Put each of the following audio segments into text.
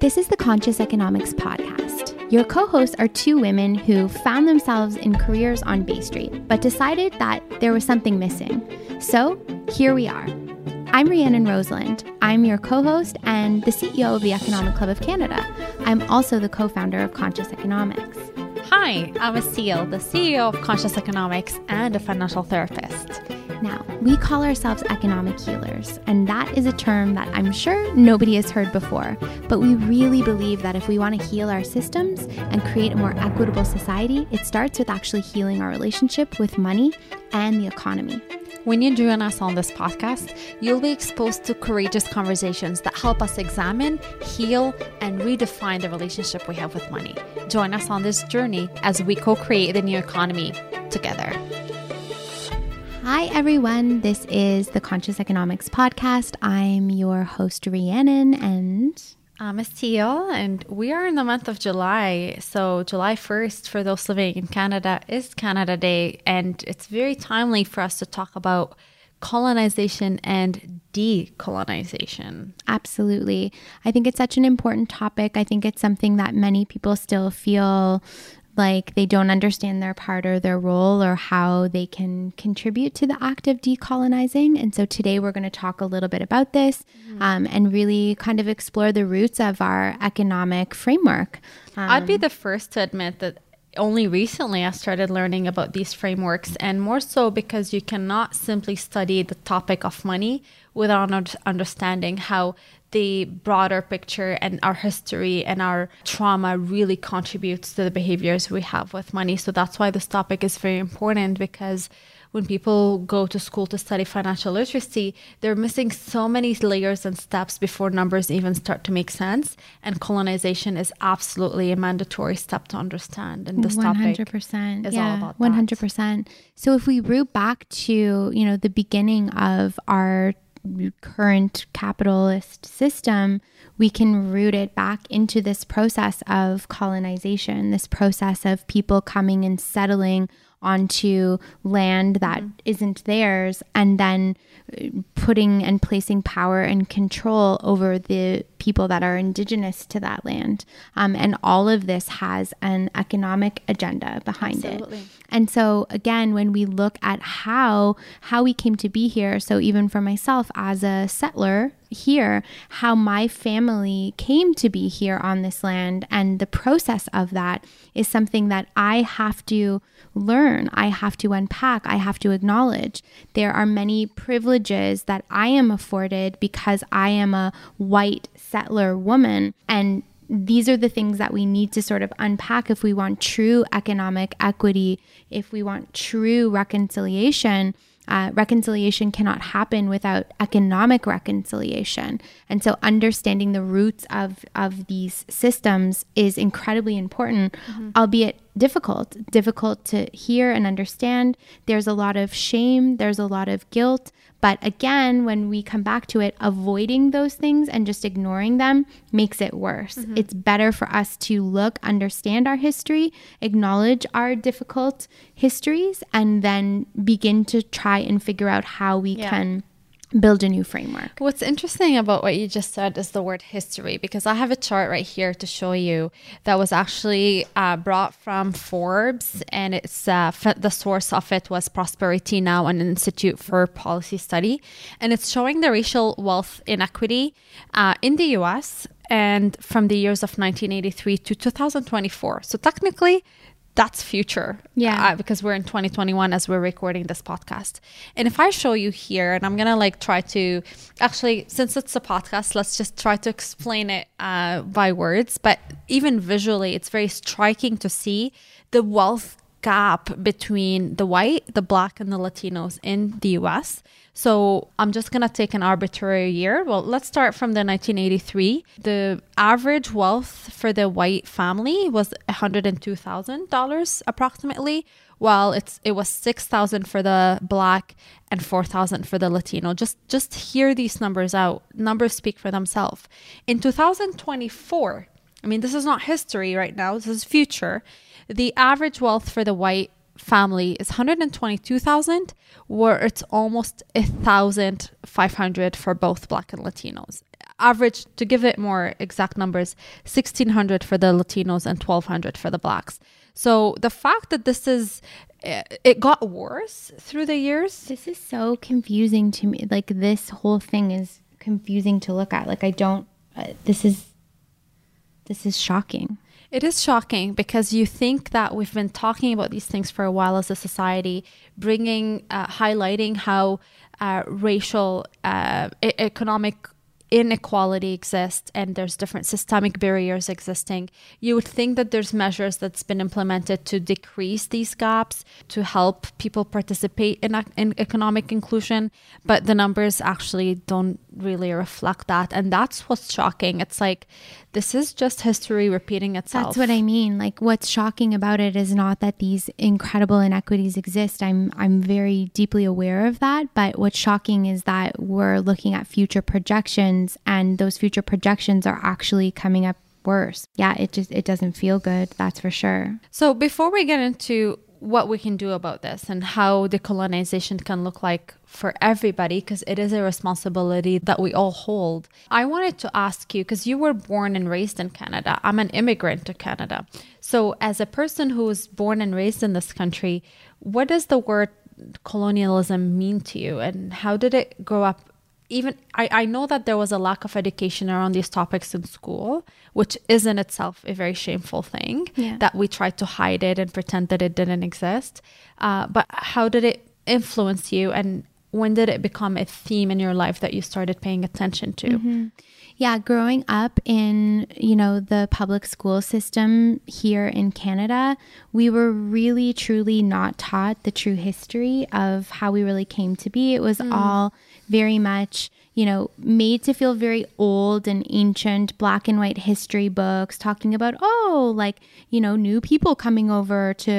This is the Conscious Economics Podcast. Your co-hosts are two women who found themselves in careers on Bay Street, but decided that there was something missing. So here we are. I'm Rhiannon Rosalind. I'm your co-host and the CEO of the Economic Club of Canada. I'm also the co-founder of Conscious Economics. Hi, I'm Asil, the CEO of Conscious Economics and a financial therapist. Now, we call ourselves economic healers, and that is a term that I'm sure nobody has heard before, but we really believe that if we want to heal our systems and create a more equitable society, it starts with actually healing our relationship with money and the economy. When you join us on this podcast, you'll be exposed to courageous conversations that help us examine, heal, and redefine the relationship we have with money. Join us on this journey as we co-create the new economy together. Hi, everyone. This is the Conscious Economics Podcast. I'm your host, Rhiannon, and I'm Astiel, and we are in the month of July. So July 1st, for those living in Canada, is Canada Day, and it's very timely for us to talk about colonization and decolonization. Absolutely. I think it's such an important topic. I think it's something that many people still feel like they don't understand their part or their role or how they can contribute to the act of decolonizing. And so today we're going to talk a little bit about this and really kind of explore the roots of our economic framework. I'd be the first to admit that only recently I started learning about these frameworks, and more so because you cannot simply study the topic of money without understanding how the broader picture and our history and our trauma really contributes to the behaviors we have with money. So that's why this topic is very important, because when people go to school to study financial literacy, they're missing so many layers and steps before numbers even start to make sense. And colonization is absolutely a mandatory step to understand. And this 100%, topic is all about that. 100%. So if we root back to, you know, the beginning of our current capitalist system, we can root it back into this process of colonization, this process of people coming and settling onto land that isn't theirs, and then putting and placing power and control over the people that are indigenous to that land. And all of this has an economic agenda behind it. And so again, when we look at how we came to be here, so even for myself as a settler here, how my family came to be here on this land and the process of that is something that I have to learn, I have to unpack, I have to acknowledge. There are many privileges that I am afforded because I am a white settler woman, and these are the things that we need to sort of unpack if we want true economic equity, if we want true reconciliation. Reconciliation cannot happen without economic reconciliation. And so understanding the roots of these systems is incredibly important, albeit difficult to hear and understand. There's a lot of shame. There's a lot of guilt. But again, when we come back to it, avoiding those things and just ignoring them makes it worse. It's better for us to look, understand our history, acknowledge our difficult histories, and then begin to try and figure out how we can build a new framework. What's interesting about what you just said is the word history, because I have a chart right here to show you that was actually brought from Forbes, and it's the source of it was Prosperity Now, an Institute for Policy Study, and it's showing the racial wealth inequity in the U.S. and from the years of 1983 to 2024. So technically, that's future, because we're in 2021 as we're recording this podcast. And if I show you here, and I'm going to try to, actually, since it's a podcast, let's just try to explain it by words. But even visually, it's very striking to see the wealth gap between the white, the black, and the Latinos in the U.S. So I'm just going to take an arbitrary year. Well, let's start from the 1983. The average wealth for the white family was $102,000 approximately, while it was $6,000 for the black and $4,000 for the Latino. Just hear these numbers out. Numbers speak for themselves. In 2024, I mean, this is not history right now, this is future. The average wealth for the white family is $122,000, where it's almost $1,500 for both black and Latinos. average, to give it more exact numbers, 1,600 for the Latinos and 1,200 for the Blacks. So the fact that this is, it got worse through the years. This is so confusing to me. Like, this whole thing is confusing to look at. Like, I don't, this is shocking. It is shocking because you think that we've been talking about these things for a while as a society, bringing, highlighting how racial, economic inequality exists and there's different systemic barriers existing. You would think that there's measures that's been implemented to decrease these gaps, to help people participate in economic inclusion, but the numbers actually don't really reflect that. And that's what's shocking. It's like, this is just history repeating itself. That's what I mean. Like, what's shocking about it is not that these incredible inequities exist. I'm very deeply aware of that. But what's shocking is that we're looking at future projections, and those future projections are actually coming up worse. Yeah, it doesn't feel good, that's for sure. So before we get into what we can do about this and how decolonization can look like for everybody, because it is a responsibility that we all hold, I wanted to ask you, because you were born and raised in Canada. I'm an immigrant to Canada. So as a person who was born and raised in this country, what does the word colonialism mean to you, and how did it grow up? Even I know that there was a lack of education around these topics in school, which is in itself a very shameful thing, yeah, that we tried to hide it and pretend that it didn't exist. But how did it influence you? And when did it become a theme in your life that you started paying attention to? Mm-hmm. Yeah, growing up in, the public school system here in Canada, we were really, truly not taught the true history of how we really came to be. It was all very much, made to feel very old and ancient, black and white history books talking about, new people coming over to,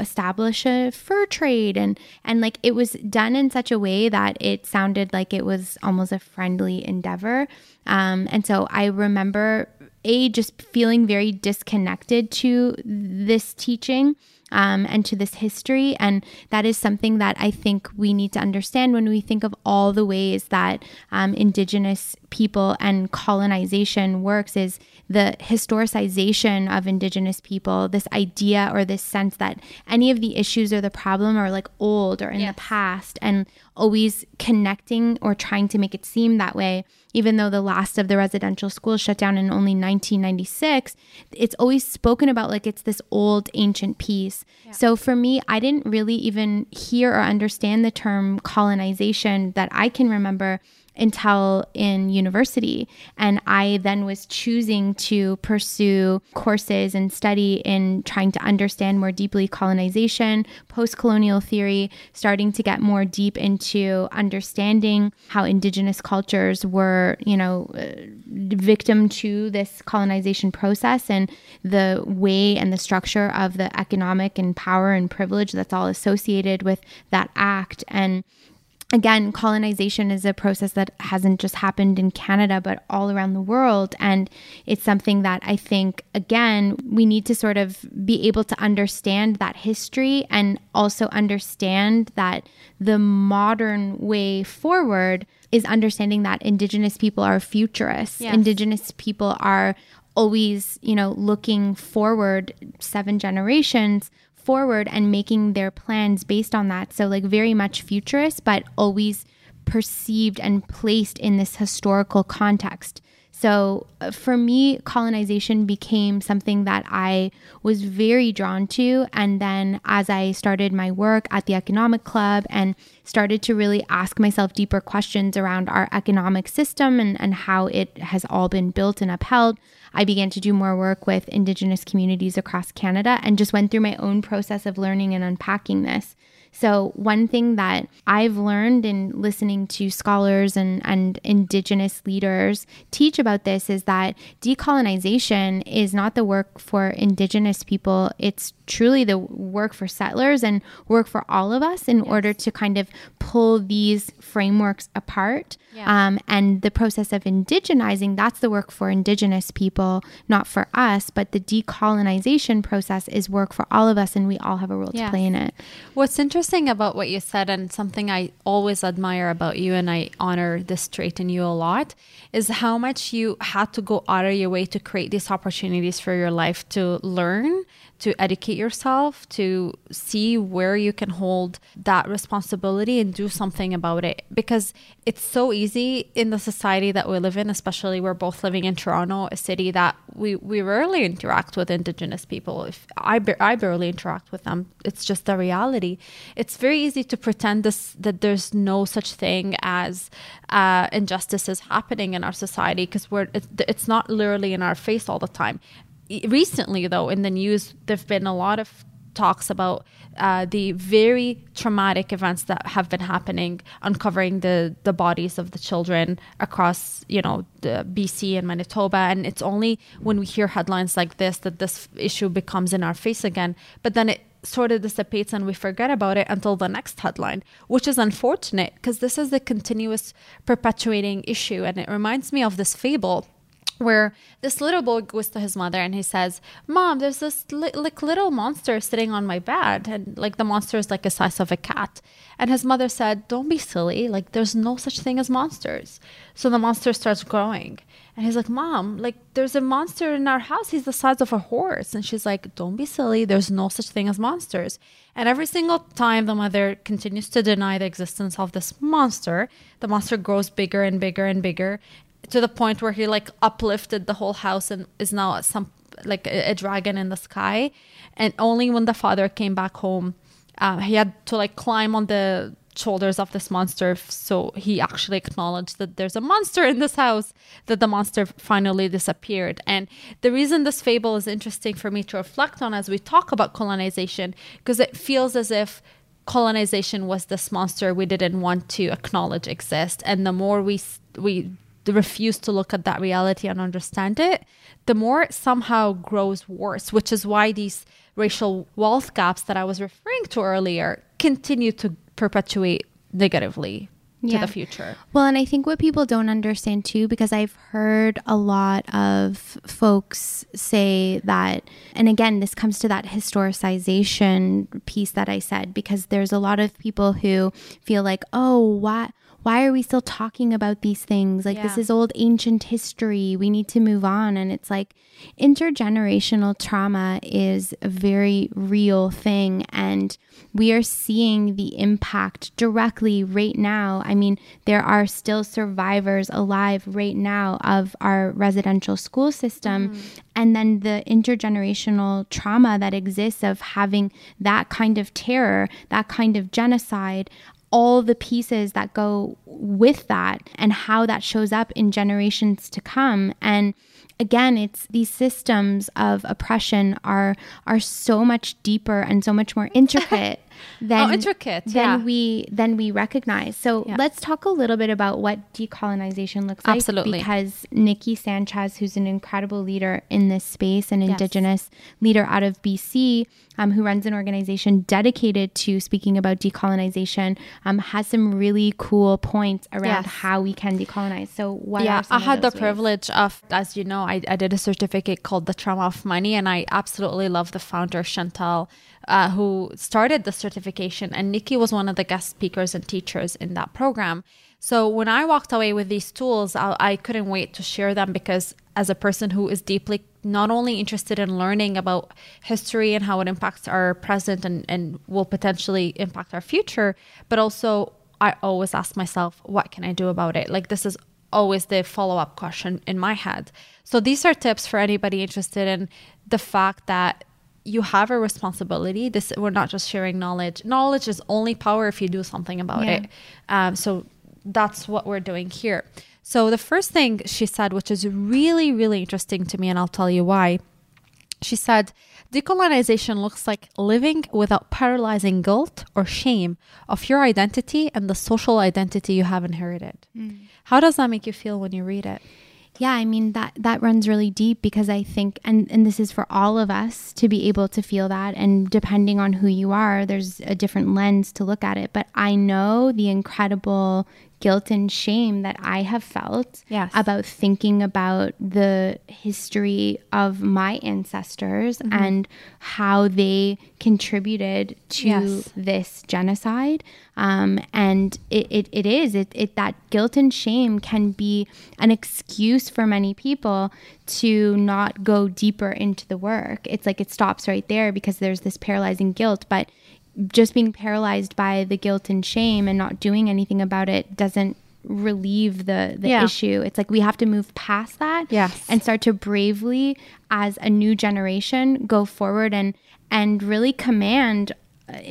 establish a fur trade. And like, it was done in such a way that it sounded like it was almost a friendly endeavor. And so I remember, just feeling very disconnected to this teaching. And to this history. And that is something that I think we need to understand when we think of all the ways that Indigenous people and colonization works, is the historicization of Indigenous people, this idea or this sense that any of the issues or the problem are like old or in the past, and always connecting or trying to make it seem that way. Even though the last of the residential schools shut down in only 1996, it's always spoken about like it's this old ancient piece. Yeah. So for me, I didn't really even hear or understand the term colonization that I can remember until in university. And I then was choosing to pursue courses and study in trying to understand more deeply colonization, post-colonial theory, starting to get more deep into understanding how Indigenous cultures were, victim to this colonization process and the way and the structure of the economic and power and privilege that's all associated with that act. And again, colonization is a process that hasn't just happened in Canada, but all around the world. And it's something that I think, again, we need to sort of be able to understand that history and also understand that the modern way forward is understanding that Indigenous people are futurists. Yes. Indigenous people are always, looking forward 7 generations forward and making their plans based on that. So like very much futurist, but always perceived and placed in this historical context. So for me, colonization became something that I was very drawn to. And then as I started my work at the Economic Club and started to really ask myself deeper questions around our economic system and how it has all been built and upheld, I began to do more work with Indigenous communities across Canada and just went through my own process of learning and unpacking this. So one thing that I've learned in listening to scholars and Indigenous leaders teach about this is that decolonization is not the work for Indigenous people. It's truly the work for settlers and work for all of us in order to kind of pull these frameworks apart. Yeah. And the process of indigenizing, that's the work for Indigenous people, not for us. But the decolonization process is work for all of us, and we all have a role to play in it. What's interesting interesting about what you said, and something I always admire about you, and I honor this trait in you a lot, is how much you had to go out of your way to create these opportunities for your life to learn, to educate yourself, to see where you can hold that responsibility and do something about it. Because it's so easy in the society that we live in, especially we're both living in Toronto, a city that we rarely interact with Indigenous people. If I barely interact with them. It's just the reality. It's very easy to pretend that there's no such thing as injustices happening in our society, because it's not literally in our face all the time. Recently, though, in the news, there've been a lot of talks about the very traumatic events that have been happening, uncovering the bodies of the children across, the BC and Manitoba. And it's only when we hear headlines like this that this issue becomes in our face again. But then it sort of dissipates and we forget about it until the next headline, which is unfortunate, because this is the continuous perpetuating issue. And it reminds me of this fable where this little boy goes to his mother and he says, "Mom, there's this little monster sitting on my bed." And the monster is the size of a cat. And his mother said, "Don't be silly. There's no such thing as monsters." So the monster starts growing. And he's like, "Mom, there's a monster in our house. He's the size of a horse." And she's like, "Don't be silly. There's no such thing as monsters." And every single time the mother continues to deny the existence of this monster, the monster grows bigger and bigger and bigger, to the point where he uplifted the whole house and is now a dragon in the sky. And only when the father came back home, he had to climb on the shoulders of this monster, so he actually acknowledged that there's a monster in this house, that the monster finally disappeared. And the reason this fable is interesting for me to reflect on as we talk about colonization, because it feels as if colonization was this monster we didn't want to acknowledge exist. And the more we refuse to look at that reality and understand it, the more it somehow grows worse, which is why these racial wealth gaps that I was referring to earlier continue to perpetuate negatively to the future. Well, and I think what people don't understand too, because I've heard a lot of folks say that, and again, this comes to that historicization piece that I said, because there's a lot of people who feel why are we still talking about these things? This is old ancient history. We need to move on. And it's intergenerational trauma is a very real thing. And we are seeing the impact directly right now. I mean, there are still survivors alive right now of our residential school system. Mm-hmm. And then the intergenerational trauma that exists of having that kind of terror, that kind of genocide, all the pieces that go with that and how that shows up in generations to come. And again, it's these systems of oppression are so much deeper and so much more intricate than we recognize. So let's talk a little bit about what decolonization looks like. Absolutely. Because Nikki Sanchez, who's an incredible leader in this space, an Indigenous leader out of BC, who runs an organization dedicated to speaking about decolonization, has some really cool points around how we can decolonize. So what are some of those ways? I had the privilege of, as you know, I did a certificate called The Trauma of Money, and I absolutely love the founder, Chantal, who started the certification, and Nikki was one of the guest speakers and teachers in that program. So when I walked away with these tools, I couldn't wait to share them, because as a person who is deeply not only interested in learning about history and how it impacts our present and will potentially impact our future, but also I always ask myself, what can I do about it? This is always the follow-up question in my head. So these are tips for anybody interested in the fact that you have a responsibility. We're not just sharing knowledge. Knowledge is only power if you do something about it. So that's what we're doing here. So the first thing she said, which is really, really interesting to me, and I'll tell you why. She said, decolonization looks like living without paralyzing guilt or shame of your identity and the social identity you have inherited. Mm. How does that make you feel when you read it? Yeah, I mean, that runs really deep, because I think, and this is for all of us to be able to feel that. And depending on who you are, there's a different lens to look at it. But I know the incredible guilt and shame that I have felt about thinking about the history of my ancestors and how they contributed to this genocide. And it is that guilt and shame can be an excuse for many people to not go deeper into the work. It's like it stops right there because there's this paralyzing guilt, but just being paralyzed by the guilt and shame and not doing anything about it doesn't relieve the issue. It's like we have to move past that and start to bravely, as a new generation, go forward and really command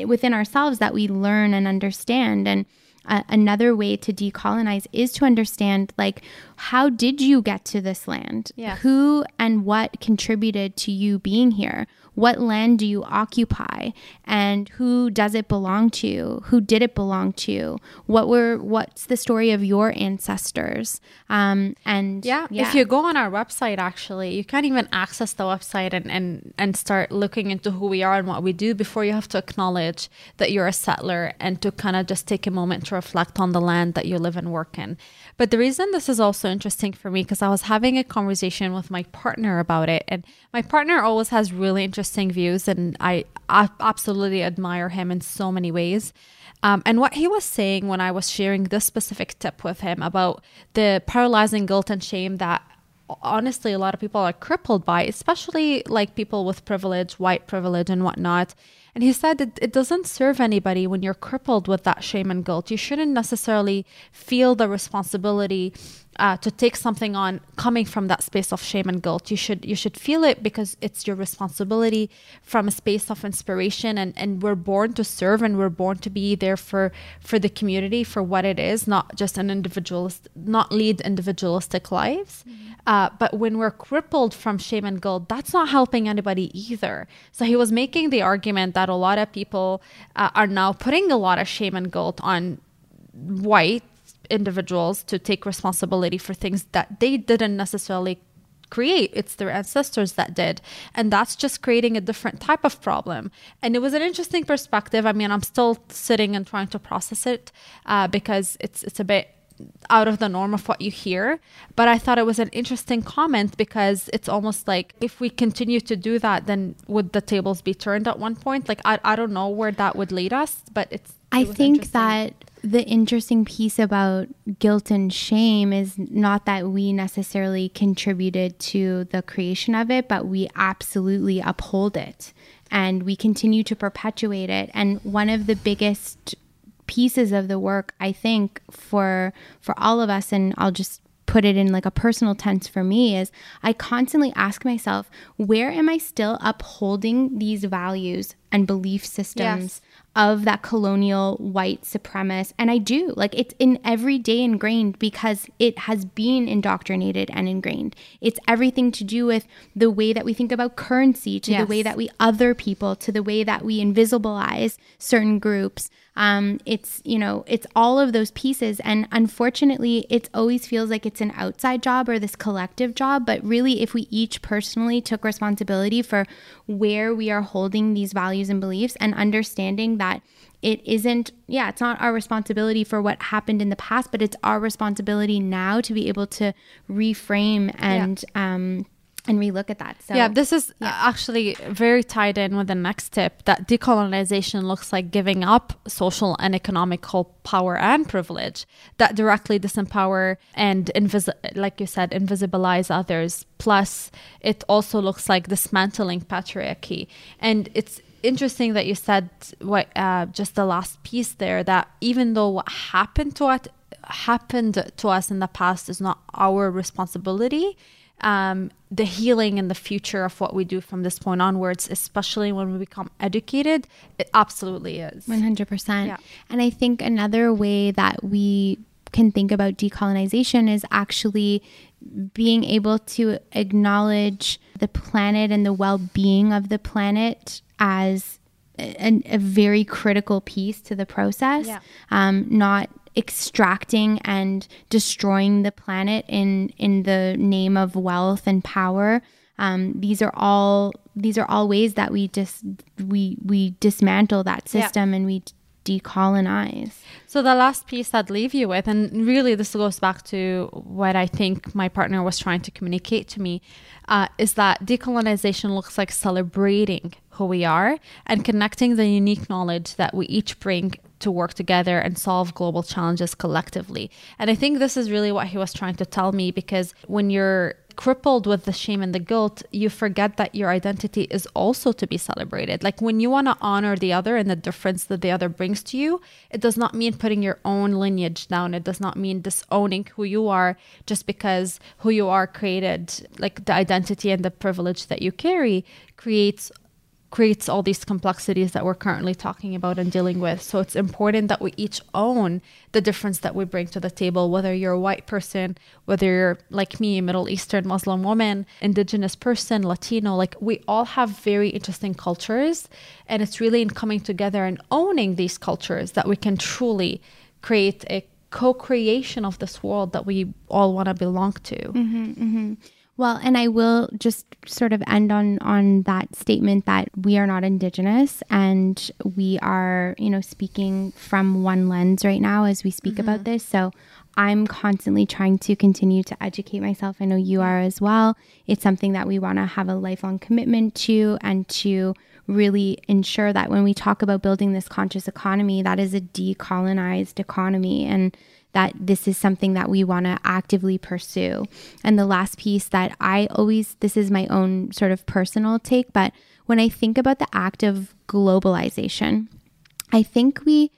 within ourselves that we learn and understand. And another way to decolonize is to understand, like, how did you get to this land? Who and what contributed to you being here? What land do you occupy, and who does it belong to? Who did it belong to? What's the story of your ancestors? If you go on our website, actually, you can't even access the website and start looking into who we are and what we do before you have to acknowledge that you're a settler and to kind of just take a moment to reflect on the land that you live and work in. But the reason this is also interesting for me, because I was having a conversation with my partner about it, and my partner always has really interesting views, and I absolutely admire him in so many ways. And what he was saying when I was sharing this specific tip with him about the paralyzing guilt and shame that honestly a lot of people are crippled by, especially like people with privilege, white privilege and whatnot. And he said that it doesn't serve anybody when you're crippled with that shame and guilt. You shouldn't necessarily feel the responsibility to take something on coming from that space of shame and guilt. You should feel it because it's your responsibility from a space of inspiration. And we're born to serve, and we're born to be there for the community, for what it is, not just not lead individualistic lives. But when we're crippled from shame and guilt, that's not helping anybody either. So he was making the argument that a lot of people are now putting a lot of shame and guilt on white individuals to take responsibility for things that they didn't necessarily create. It's their ancestors that did. And that's just creating a different type of problem. And it was an interesting perspective. I mean, I'm still sitting and trying to process it because it's a bit out of the norm of what you hear. But I thought it was an interesting comment, because it's almost like if we continue to do that, then would the tables be turned at one point? Like, I don't know where that would lead us, but I think that the interesting piece about guilt and shame is not that we necessarily contributed to the creation of it, but we absolutely uphold it and we continue to perpetuate it. And one of the biggest pieces of the work, I think, for all of us, and I'll just put it in like a personal tense for me, is I constantly ask myself, where am I still upholding these values and belief systems of that colonial white supremacist? And I do, like, it's in every day ingrained because it has been indoctrinated and ingrained. It's everything to do with the way that we think about currency, to the way that we other people, to the way that we invisibilize certain groups. It's all of those pieces. And unfortunately, it always feels like it's an outside job or this collective job. But really, if we each personally took responsibility for where we are holding these values and beliefs, and understanding that it isn't, it's not our responsibility for what happened in the past, but it's our responsibility now to be able to reframe and relook at that. So this is actually very tied in with the next tip, that decolonization looks like giving up social and economic power and privilege that directly disempower and, like you said, invisibilize others. Plus, it also looks like dismantling patriarchy. And it's interesting that you said just the last piece there, that even though what happened to us in the past is not our responsibility, the healing and the future of what we do from this point onwards, especially when we become educated, it absolutely is. 100%. And I think another way that we can think about decolonization is actually being able to acknowledge the planet and the well-being of the planet as a very critical piece to the process, not extracting and destroying the planet in the name of wealth and power. These are all ways that we dismantle that system and we decolonize. So the last piece I'd leave you with, and really this goes back to what I think my partner was trying to communicate to me, is that decolonization looks like celebrating who we are and connecting the unique knowledge that we each bring to work together and solve global challenges collectively. And I think this is really what he was trying to tell me, because when you're crippled with the shame and the guilt, you forget that your identity is also to be celebrated. Like when you want to honor the other and the difference that the other brings to you, it does not mean putting your own lineage down. It does not mean disowning who you are just because who you are created, like the identity and the privilege that you carry creates all these complexities that we're currently talking about and dealing with. So it's important that we each own the difference that we bring to the table, whether you're a white person, whether you're like me, Middle Eastern Muslim woman, indigenous person, Latino, like we all have very interesting cultures. And it's really in coming together and owning these cultures that we can truly create a co-creation of this world that we all want to belong to. Mm-hmm, mm-hmm. Well, and I will just sort of end on that statement that we are not Indigenous, and we are, you know, speaking from one lens right now as we speak mm-hmm. about this. So I'm constantly trying to continue to educate myself. I know you are as well. It's something that we want to have a lifelong commitment to, and to really ensure that when we talk about building this conscious economy, that is a decolonized economy, and that this is something that we want to actively pursue. And the last piece that I always, this is my own sort of personal take, but when I think about the act of globalization, I think we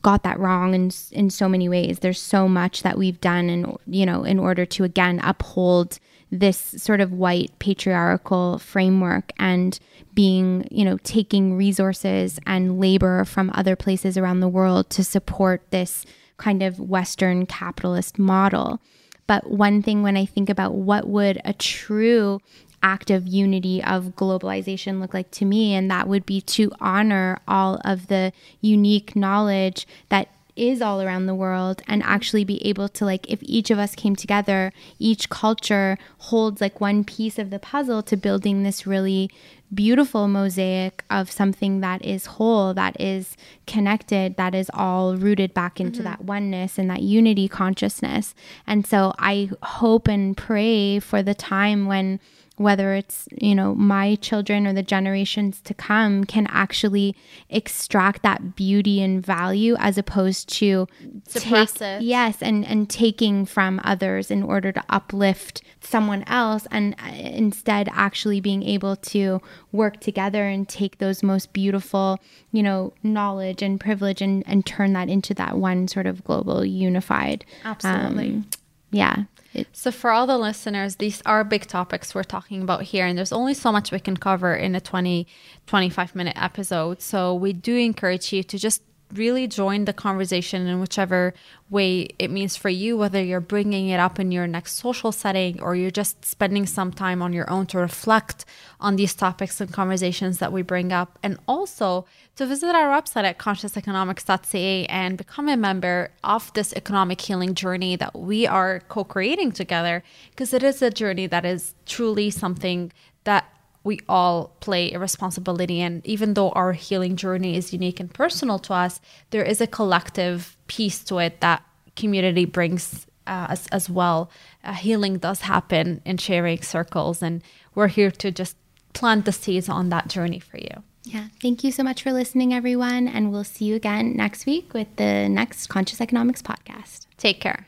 got that wrong in so many ways. There's so much that we've done in, you know, in order to, again, uphold this sort of white patriarchal framework and being, you know, taking resources and labor from other places around the world to support this kind of Western capitalist model. But one thing, when I think about what would a true act of unity of globalization look like to me, and that would be to honor all of the unique knowledge that is all around the world, and actually be able to, like, if each of us came together, each culture holds like one piece of the puzzle to building this really beautiful mosaic of something that is whole, that is connected, that is all rooted back into mm-hmm. that oneness and that unity consciousness. And so I hope and pray for the time when, whether it's, you know, my children or the generations to come, can actually extract that beauty and value, as opposed to suppress it. Yes, and taking from others in order to uplift someone else, and instead actually being able to work together and take those most beautiful, you know, knowledge and privilege and turn that into that one sort of global unified. Absolutely. Yeah. So for all the listeners, these are big topics we're talking about here, and there's only so much we can cover in a 20-25 minute episode. So we do encourage you to just really join the conversation in whichever way it means for you, whether you're bringing it up in your next social setting or you're just spending some time on your own to reflect on these topics and conversations that we bring up. And also to visit our website at ConsciousEconomics.ca and become a member of this economic healing journey that we are co-creating together, because it is a journey that is truly something that we all play a responsibility. And even though our healing journey is unique and personal to us, there is a collective piece to it that community brings us as well. Healing does happen in sharing circles, and we're here to just plant the seeds on that journey for you. Yeah. Thank you so much for listening, everyone. And we'll see you again next week with the next Conscious Economics podcast. Take care.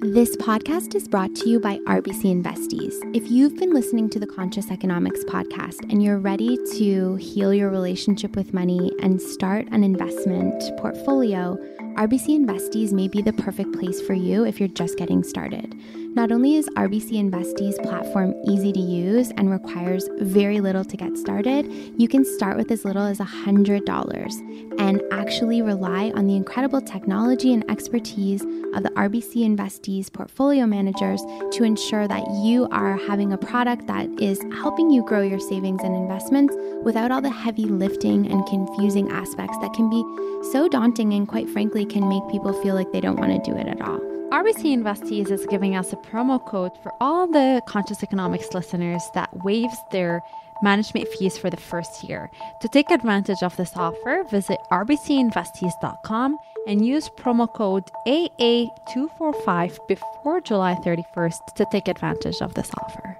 This podcast is brought to you by RBC InvestEase. If you've been listening to the Conscious Economics podcast and you're ready to heal your relationship with money and start an investment portfolio, RBC InvestEase may be the perfect place for you if you're just getting started. Not only is RBC InvestEase platform easy to use and requires very little to get started, you can start with as little as $100 and actually rely on the incredible technology and expertise of the RBC InvestEase portfolio managers to ensure that you are having a product that is helping you grow your savings and investments without all the heavy lifting and confusing aspects that can be so daunting and, quite frankly, can make people feel like they don't want to do it at all. RBC InvestEase is giving us a promo code for all the Conscious Economics listeners that waives their management fees for the first year. To take advantage of this offer, visit rbcinvestease.com and use promo code AA245 before July 31st to take advantage of this offer.